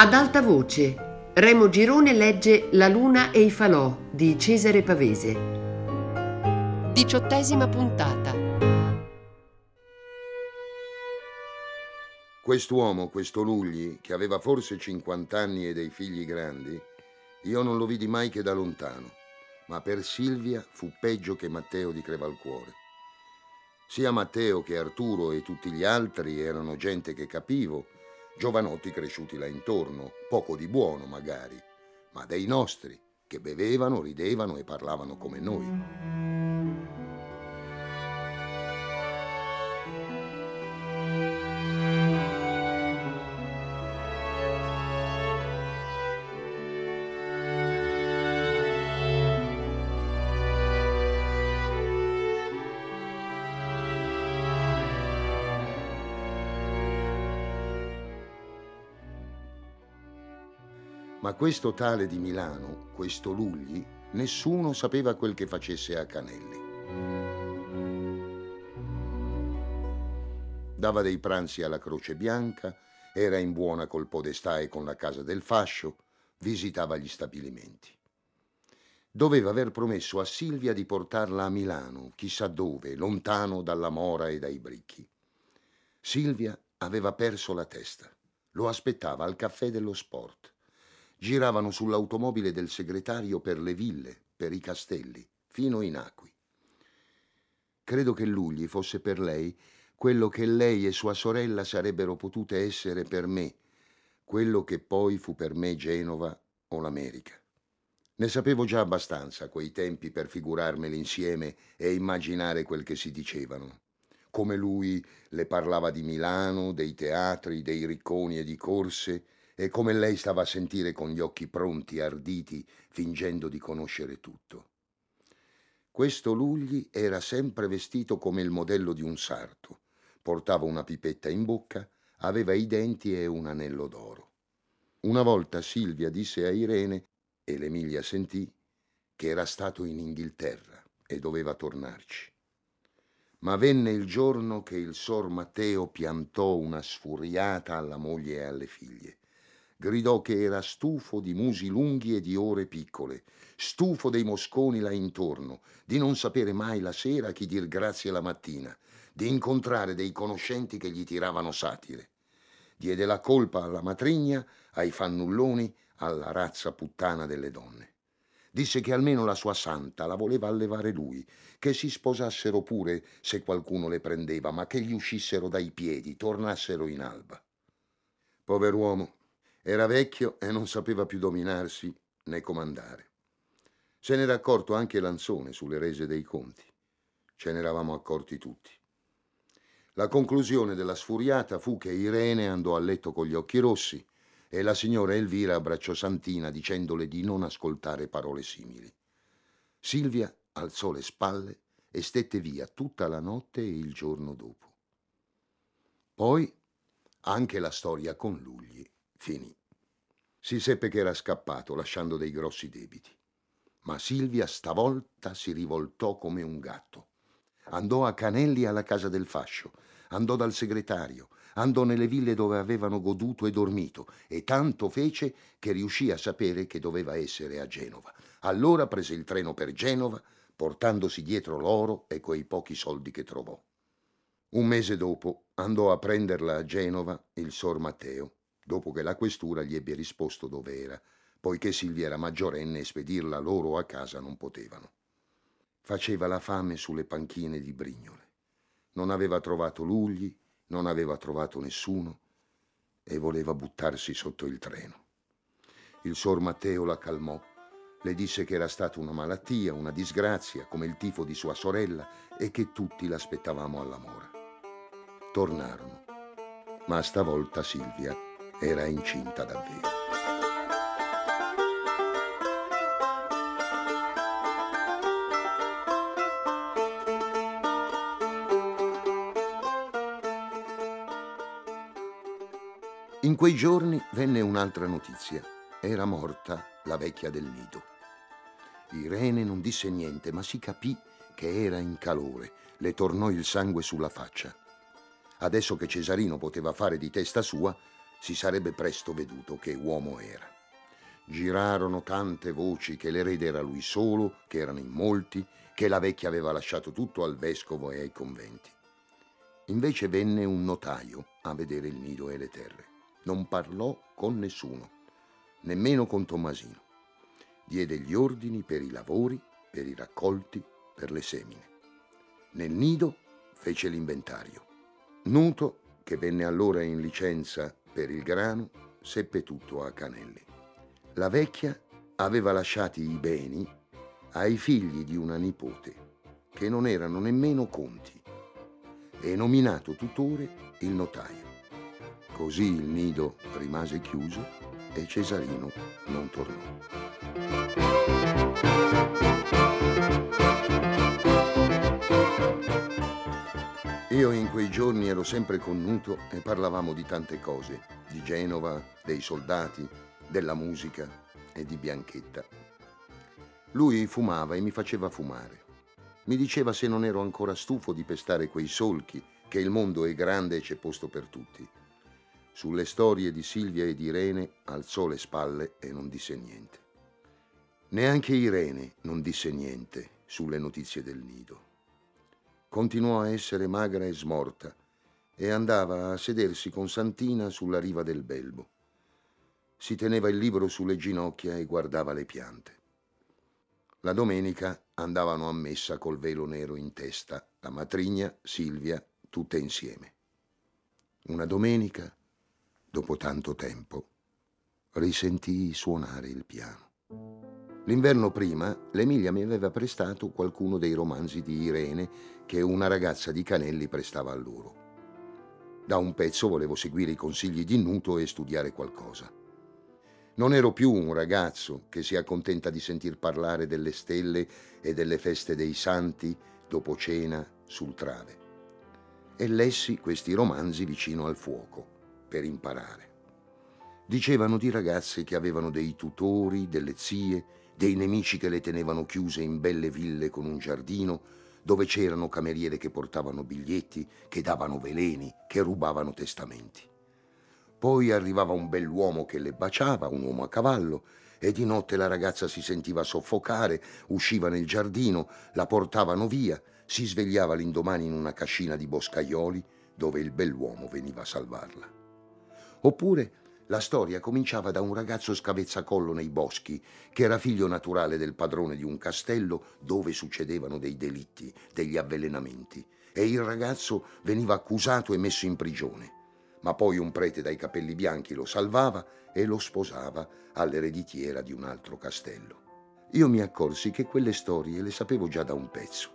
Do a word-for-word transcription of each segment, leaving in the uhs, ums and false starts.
Ad alta voce, Remo Girone legge La luna e i falò di Cesare Pavese. Diciottesima puntata. Quest'uomo, questo Lugli, che aveva forse cinquant'anni e dei figli grandi, io non lo vidi mai che da lontano, ma per Silvia fu peggio che Matteo di Crevalcuore. Sia Matteo che Arturo e tutti gli altri erano gente che capivo, giovanotti cresciuti là intorno, poco di buono magari, ma dei nostri, che bevevano, ridevano e parlavano come noi. Ma questo tale di Milano, questo Lugli, nessuno sapeva quel che facesse a Canelli. Dava dei pranzi alla Croce Bianca, era in buona col Podestà e con la Casa del Fascio, visitava gli stabilimenti. Doveva aver promesso a Silvia di portarla a Milano, chissà dove, lontano dalla Mora e dai Bricchi. Silvia aveva perso la testa, lo aspettava al Caffè dello Sport. Giravano sull'automobile del segretario per le ville, per i castelli, fino in Acqui. Credo che Lugli fosse per lei quello che lei e sua sorella sarebbero potute essere per me, quello che poi fu per me Genova o l'America. Ne sapevo già abbastanza a quei tempi per figurarmeli insieme e immaginare quel che si dicevano. Come lui le parlava di Milano, dei teatri, dei ricconi e di corse, e come lei stava a sentire con gli occhi pronti, arditi, fingendo di conoscere tutto. Questo Lugli era sempre vestito come il modello di un sarto, portava una pipetta in bocca, aveva i denti e un anello d'oro. Una volta Silvia disse a Irene, e l'Emilia sentì, che era stato in Inghilterra e doveva tornarci. Ma venne il giorno che il sor Matteo piantò una sfuriata alla moglie e alle figlie. Gridò che era stufo di musi lunghi e di ore piccole, stufo dei mosconi là intorno, di non sapere mai la sera chi dir grazie la mattina, di incontrare dei conoscenti che gli tiravano satire. Diede la colpa alla matrigna, ai fannulloni, alla razza puttana delle donne. Disse che almeno la sua santa la voleva allevare lui, che si sposassero pure se qualcuno le prendeva, ma che gli uscissero dai piedi, tornassero in alba. Pover'uomo. Era vecchio e non sapeva più dominarsi né comandare. Se n'era accorto anche Lanzone sulle rese dei conti. Ce n'eravamo accorti tutti. La conclusione della sfuriata fu che Irene andò a letto con gli occhi rossi e la signora Elvira abbracciò Santina dicendole di non ascoltare parole simili. Silvia alzò le spalle e stette via tutta la notte e il giorno dopo. Poi anche la storia con Lugli finì. Si seppe che era scappato lasciando dei grossi debiti, ma Silvia stavolta si rivoltò come un gatto. Andò a Canelli alla Casa del Fascio, andò dal segretario, andò nelle ville dove avevano goduto e dormito e tanto fece che riuscì a sapere che doveva essere a Genova. Allora prese il treno per Genova, portandosi dietro l'oro e quei pochi soldi che trovò. Un mese dopo andò a prenderla a Genova il sor Matteo, dopo che la questura gli ebbe risposto dove era, poiché Silvia era maggiorenne e spedirla loro a casa non potevano. Faceva la fame sulle panchine di Brignole. Non aveva trovato Lugli, non aveva trovato nessuno e voleva buttarsi sotto il treno. Il sor Matteo la calmò, le disse che era stata una malattia, una disgrazia, come il tifo di sua sorella e che tutti l'aspettavamo alla Mora. Tornarono, ma stavolta Silvia era incinta davvero. In quei giorni venne un'altra notizia. Era morta la vecchia del nido. Irene non disse niente, ma si capì che era in calore. Le tornò il sangue sulla faccia. Adesso che Cesarino poteva fare di testa sua, si sarebbe presto veduto che uomo era. Girarono tante voci che l'erede era lui solo, che erano in molti, che la vecchia aveva lasciato tutto al vescovo e ai conventi. Invece venne un notaio a vedere il nido e le terre. Non parlò con nessuno, nemmeno con Tommasino. Diede gli ordini per i lavori, per i raccolti, per le semine. Nel nido fece l'inventario. Nuto, che venne allora in licenza per il grano, seppe tutto a Canelli. La vecchia aveva lasciati i beni ai figli di una nipote, che non erano nemmeno conti, e nominato tutore il notaio. Così il nido rimase chiuso e Cesarino non tornò. Io in quei giorni ero sempre con Nuto e parlavamo di tante cose, di Genova, dei soldati, della musica e di Bianchetta. Lui fumava e mi faceva fumare. Mi diceva se non ero ancora stufo di pestare quei solchi, che il mondo è grande e c'è posto per tutti. Sulle storie di Silvia e di Irene alzò le spalle e non disse niente. Neanche Irene non disse niente sulle notizie del nido. Continuò a essere magra e smorta e andava a sedersi con Santina sulla riva del Belbo. Si teneva il libro sulle ginocchia e guardava le piante. La domenica andavano a messa col velo nero in testa, la matrigna, Silvia, tutte insieme. Una domenica, dopo tanto tempo, risentii suonare il piano. L'inverno prima, l'Emilia mi aveva prestato qualcuno dei romanzi di Irene che una ragazza di Canelli prestava a loro. Da un pezzo volevo seguire i consigli di Nuto e studiare qualcosa. Non ero più un ragazzo che si accontenta di sentir parlare delle stelle e delle feste dei santi dopo cena sul trave. E lessi questi romanzi vicino al fuoco per imparare. Dicevano di ragazze che avevano dei tutori, delle zie, dei nemici che le tenevano chiuse in belle ville con un giardino, dove c'erano cameriere che portavano biglietti, che davano veleni, che rubavano testamenti. Poi arrivava un bell'uomo che le baciava, un uomo a cavallo, e di notte la ragazza si sentiva soffocare, usciva nel giardino, la portavano via, si svegliava l'indomani in una cascina di boscaioli, dove il bell'uomo veniva a salvarla. Oppure la storia cominciava da un ragazzo scavezzacollo nei boschi, che era figlio naturale del padrone di un castello dove succedevano dei delitti, degli avvelenamenti, e il ragazzo veniva accusato e messo in prigione. Ma poi un prete dai capelli bianchi lo salvava e lo sposava all'ereditiera di un altro castello. Io mi accorsi che quelle storie le sapevo già da un pezzo.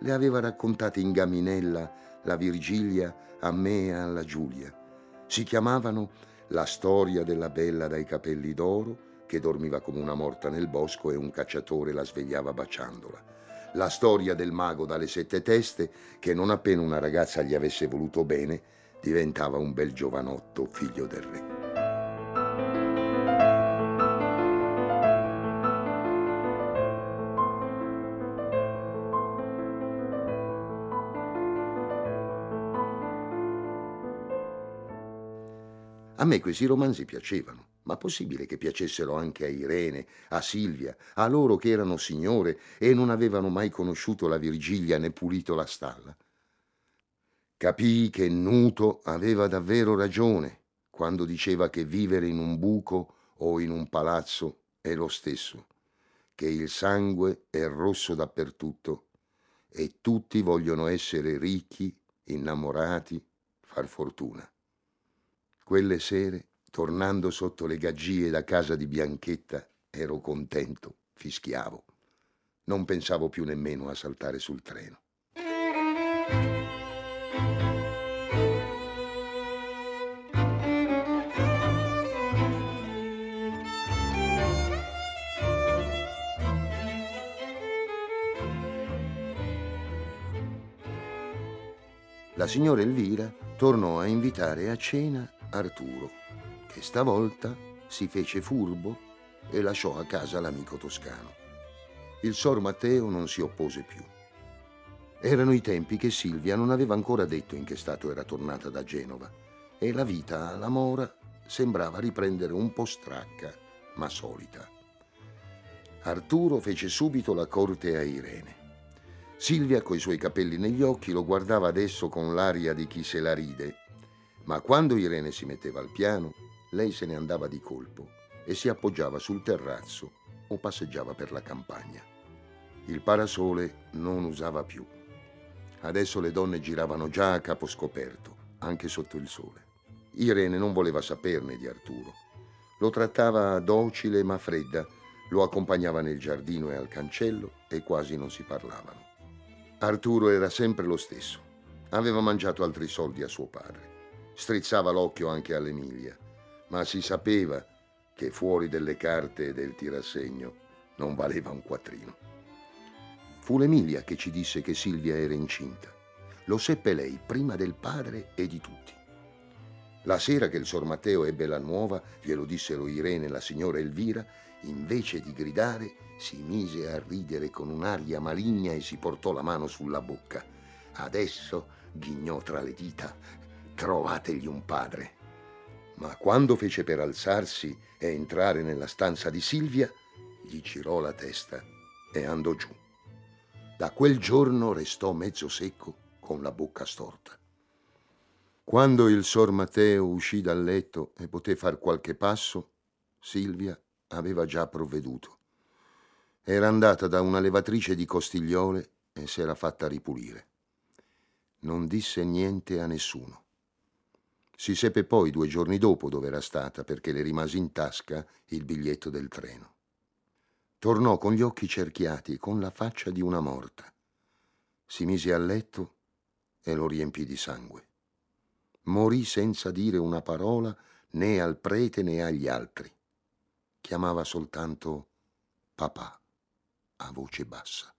Le aveva raccontate in Gaminella, la Virgilia, a me e alla Giulia. Si chiamavano La storia della bella dai capelli d'oro, che dormiva come una morta nel bosco e un cacciatore la svegliava baciandola. La storia del mago dalle sette teste, che non appena una ragazza gli avesse voluto bene, diventava un bel giovanotto figlio del re. A me questi romanzi piacevano, ma possibile che piacessero anche a Irene, a Silvia, a loro che erano signore e non avevano mai conosciuto la Virgilia né pulito la stalla? Capii che Nuto aveva davvero ragione quando diceva che vivere in un buco o in un palazzo è lo stesso, che il sangue è rosso dappertutto e tutti vogliono essere ricchi, innamorati, far fortuna. Quelle sere, tornando sotto le gaggie da casa di Bianchetta, ero contento, fischiavo. Non pensavo più nemmeno a saltare sul treno. La signora Elvira tornò a invitare a cena Arturo, che stavolta si fece furbo e lasciò a casa l'amico toscano. Il sor Matteo non si oppose più. Erano i tempi che Silvia non aveva ancora detto in che stato era tornata da Genova e la vita alla Mora sembrava riprendere un po' stracca, ma solita. Arturo fece subito la corte a Irene. Silvia, coi suoi capelli negli occhi, lo guardava adesso con l'aria di chi se la ride, ma quando Irene si metteva al piano, lei se ne andava di colpo e si appoggiava sul terrazzo o passeggiava per la campagna. Il parasole non usava più. Adesso le donne giravano già a capo scoperto, anche sotto il sole. Irene non voleva saperne di Arturo. Lo trattava docile ma fredda, lo accompagnava nel giardino e al cancello e quasi non si parlavano. Arturo era sempre lo stesso. Aveva mangiato altri soldi a suo padre. Strizzava l'occhio anche all'Emilia, ma si sapeva che fuori delle carte e del tirassegno non valeva un quattrino. Fu l'Emilia che ci disse che Silvia era incinta. Lo seppe lei prima del padre e di tutti. La sera che il sor Matteo ebbe la nuova, glielo dissero Irene e la signora Elvira, invece di gridare si mise a ridere con un'aria maligna e si portò la mano sulla bocca. Adesso, ghignò tra le dita, trovategli un padre. Ma quando fece per alzarsi e entrare nella stanza di Silvia, gli girò la testa e andò giù. Da quel giorno restò mezzo secco, con la bocca storta. Quando il sor Matteo uscì dal letto e poté far qualche passo, Silvia aveva già provveduto. Era andata da una levatrice di Costigliole e si era fatta ripulire. Non disse niente a nessuno. Si seppe poi due giorni dopo dove era stata, perché le rimase in tasca il biglietto del treno. Tornò con gli occhi cerchiati, con la faccia di una morta. Si mise a letto e lo riempì di sangue. Morì senza dire una parola né al prete né agli altri. Chiamava soltanto papà a voce bassa.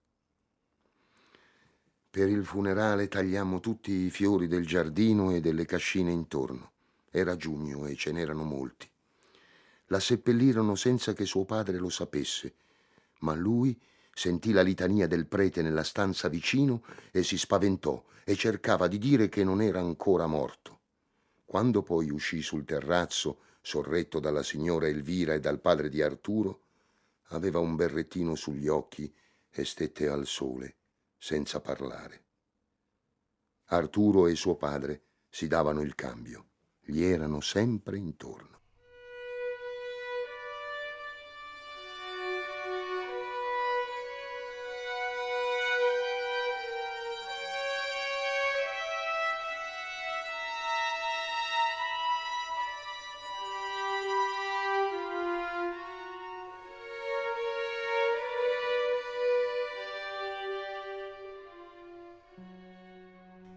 Per il funerale tagliammo tutti i fiori del giardino e delle cascine intorno. Era giugno e ce n'erano molti. La seppellirono senza che suo padre lo sapesse, ma lui sentì la litania del prete nella stanza vicino e si spaventò e cercava di dire che non era ancora morto. Quando poi uscì sul terrazzo, sorretto dalla signora Elvira e dal padre di Arturo, aveva un berrettino sugli occhi e stette al sole, senza parlare. Arturo e suo padre si davano il cambio, gli erano sempre intorno.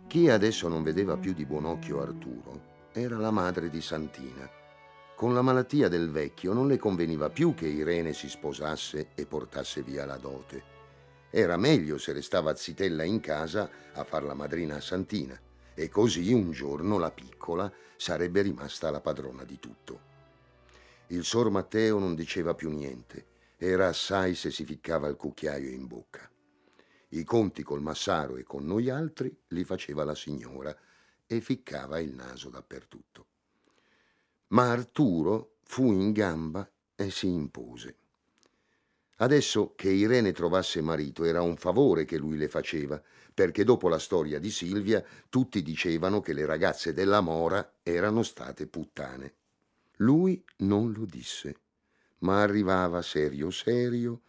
Chi adesso non vedeva più di buon occhio Arturo era la madre di Santina. Con la malattia del vecchio non le conveniva più che Irene si sposasse e portasse via la dote. Era meglio se restava zitella in casa a far la madrina a Santina, e così un giorno la piccola sarebbe rimasta la padrona di tutto. Il sor Matteo non diceva più niente, era assai se si ficcava il cucchiaio in bocca. I conti col Massaro e con noi altri li faceva la signora e ficcava il naso dappertutto. Ma Arturo fu in gamba e si impose. Adesso che Irene trovasse marito era un favore che lui le faceva, perché dopo la storia di Silvia tutti dicevano che le ragazze della Mora erano state puttane. Lui non lo disse, ma arrivava serio serio,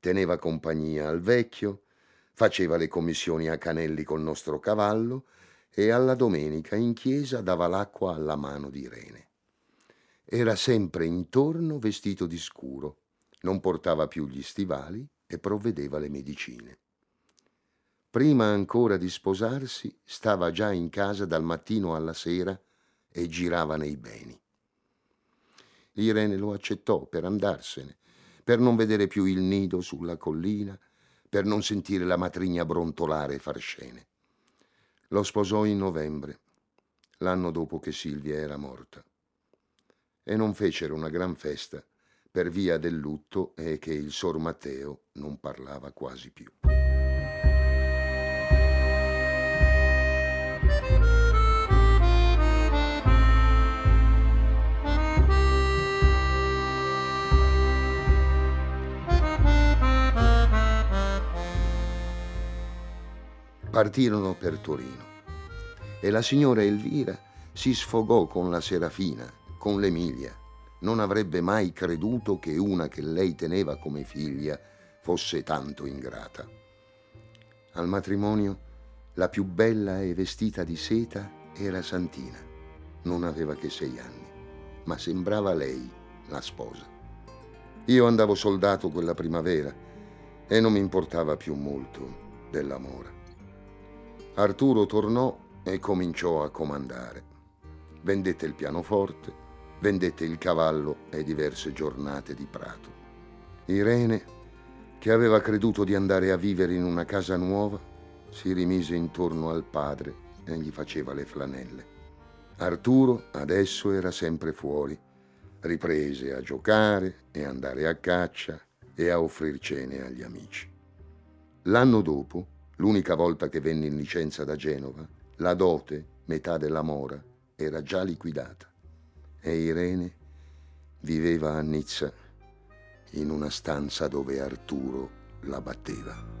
teneva compagnia al vecchio, faceva le commissioni a Canelli col nostro cavallo e alla domenica in chiesa dava l'acqua alla mano di Irene. Era sempre intorno vestito di scuro, non portava più gli stivali e provvedeva le medicine. Prima ancora di sposarsi stava già in casa dal mattino alla sera e girava nei beni. Irene lo accettò per andarsene, per non vedere più il nido sulla collina, per non sentire la matrigna brontolare e far scene. Lo sposò in novembre, l'anno dopo che Silvia era morta. E non fecero una gran festa per via del lutto e che il sor Matteo non parlava quasi più. partirono per Torino e la signora Elvira si sfogò con la Serafina, con l'Emilia. Non avrebbe mai creduto che una che lei teneva come figlia fosse tanto ingrata. Al matrimonio la più bella e vestita di seta era Santina. Non aveva che sei anni, ma sembrava lei la sposa. Io andavo soldato quella primavera e non mi importava più molto della Mora. Arturo tornò e cominciò a comandare. Vendette il pianoforte, vendette il cavallo e diverse giornate di prato. Irene, che aveva creduto di andare a vivere in una casa nuova, si rimise intorno al padre e gli faceva le flanelle. Arturo adesso era sempre fuori. Riprese a giocare e andare a caccia e a offrir cene agli amici. L'anno dopo, l'unica volta che venne in licenza da Genova, la dote, metà della Mora, era già liquidata e Irene viveva a Nizza, in una stanza dove Arturo la batteva.